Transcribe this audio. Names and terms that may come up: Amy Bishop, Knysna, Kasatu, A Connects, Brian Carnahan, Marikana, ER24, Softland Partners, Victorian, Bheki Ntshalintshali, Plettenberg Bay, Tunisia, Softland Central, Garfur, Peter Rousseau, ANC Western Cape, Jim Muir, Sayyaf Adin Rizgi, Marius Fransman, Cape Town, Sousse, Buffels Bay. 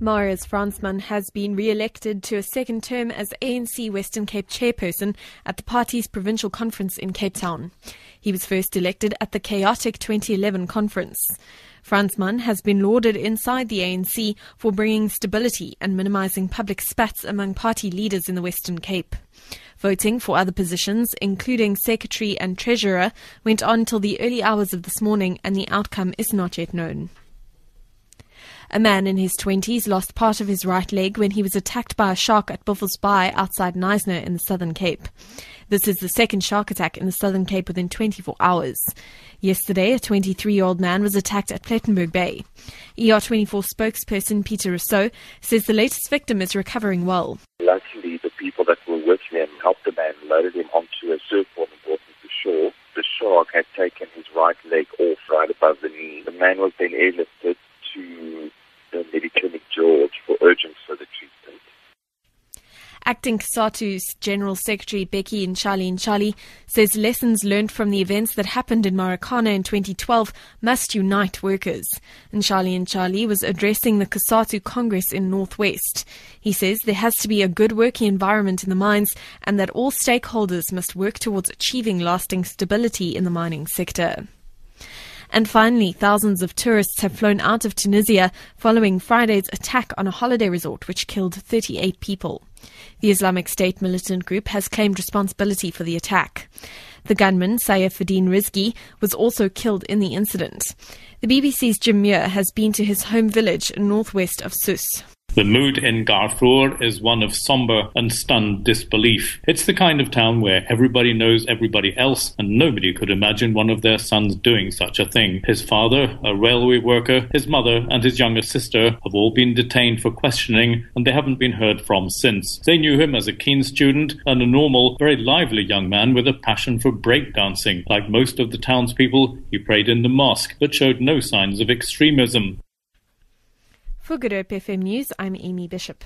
Marius Fransman has been re-elected to a second term as ANC Western Cape chairperson at the party's provincial conference in Cape Town. He was first elected at the chaotic 2011 conference. Fransman has been lauded inside the ANC for bringing stability and minimising public spats among party leaders in the Western Cape. Voting for other positions, including secretary and treasurer, went on till the early hours of this morning, and the outcome is not yet known. A man in his 20s lost part of his right leg when he was attacked by a shark at Buffels Bay outside Knysna in the Southern Cape. This is the second shark attack in the Southern Cape within 24 hours. Yesterday, a 23-year-old man was attacked at Plettenberg Bay. ER24 spokesperson Peter Rousseau says the latest victim is recovering well. Luckily, the people that were with him helped the man, loaded him onto a surfboard and brought him to shore. The shark had taken his right leg off right above the knee. The man was then airlifted to for urgent further treatment. Acting Kasatu's General Secretary Bheki Ntshalintshali says lessons learned from the events that happened in Marikana in 2012 must unite workers. Ntshalintshali was addressing the Kasatu Congress in Northwest. He says there has to be a good working environment in the mines and that all stakeholders must work towards achieving lasting stability in the mining sector. And finally, thousands of tourists have flown out of Tunisia following Friday's attack on a holiday resort which killed 38 people. The Islamic State militant group has claimed responsibility for the attack. The gunman, Sayyaf Adin Rizgi, was also killed in the incident. The BBC's Jim Muir has been to his home village northwest of Sousse. The mood in Garfur is one of somber and stunned disbelief. It's the kind of town where everybody knows everybody else, and nobody could imagine one of their sons doing such a thing. His father, a railway worker, his mother and his younger sister have all been detained for questioning, and they haven't been heard from since. They knew him as a keen student and a normal, very lively young man with a passion for breakdancing. Like most of the townspeople, he prayed in the mosque, but showed no signs of extremism. For Good Hope FM News, I'm Amy Bishop.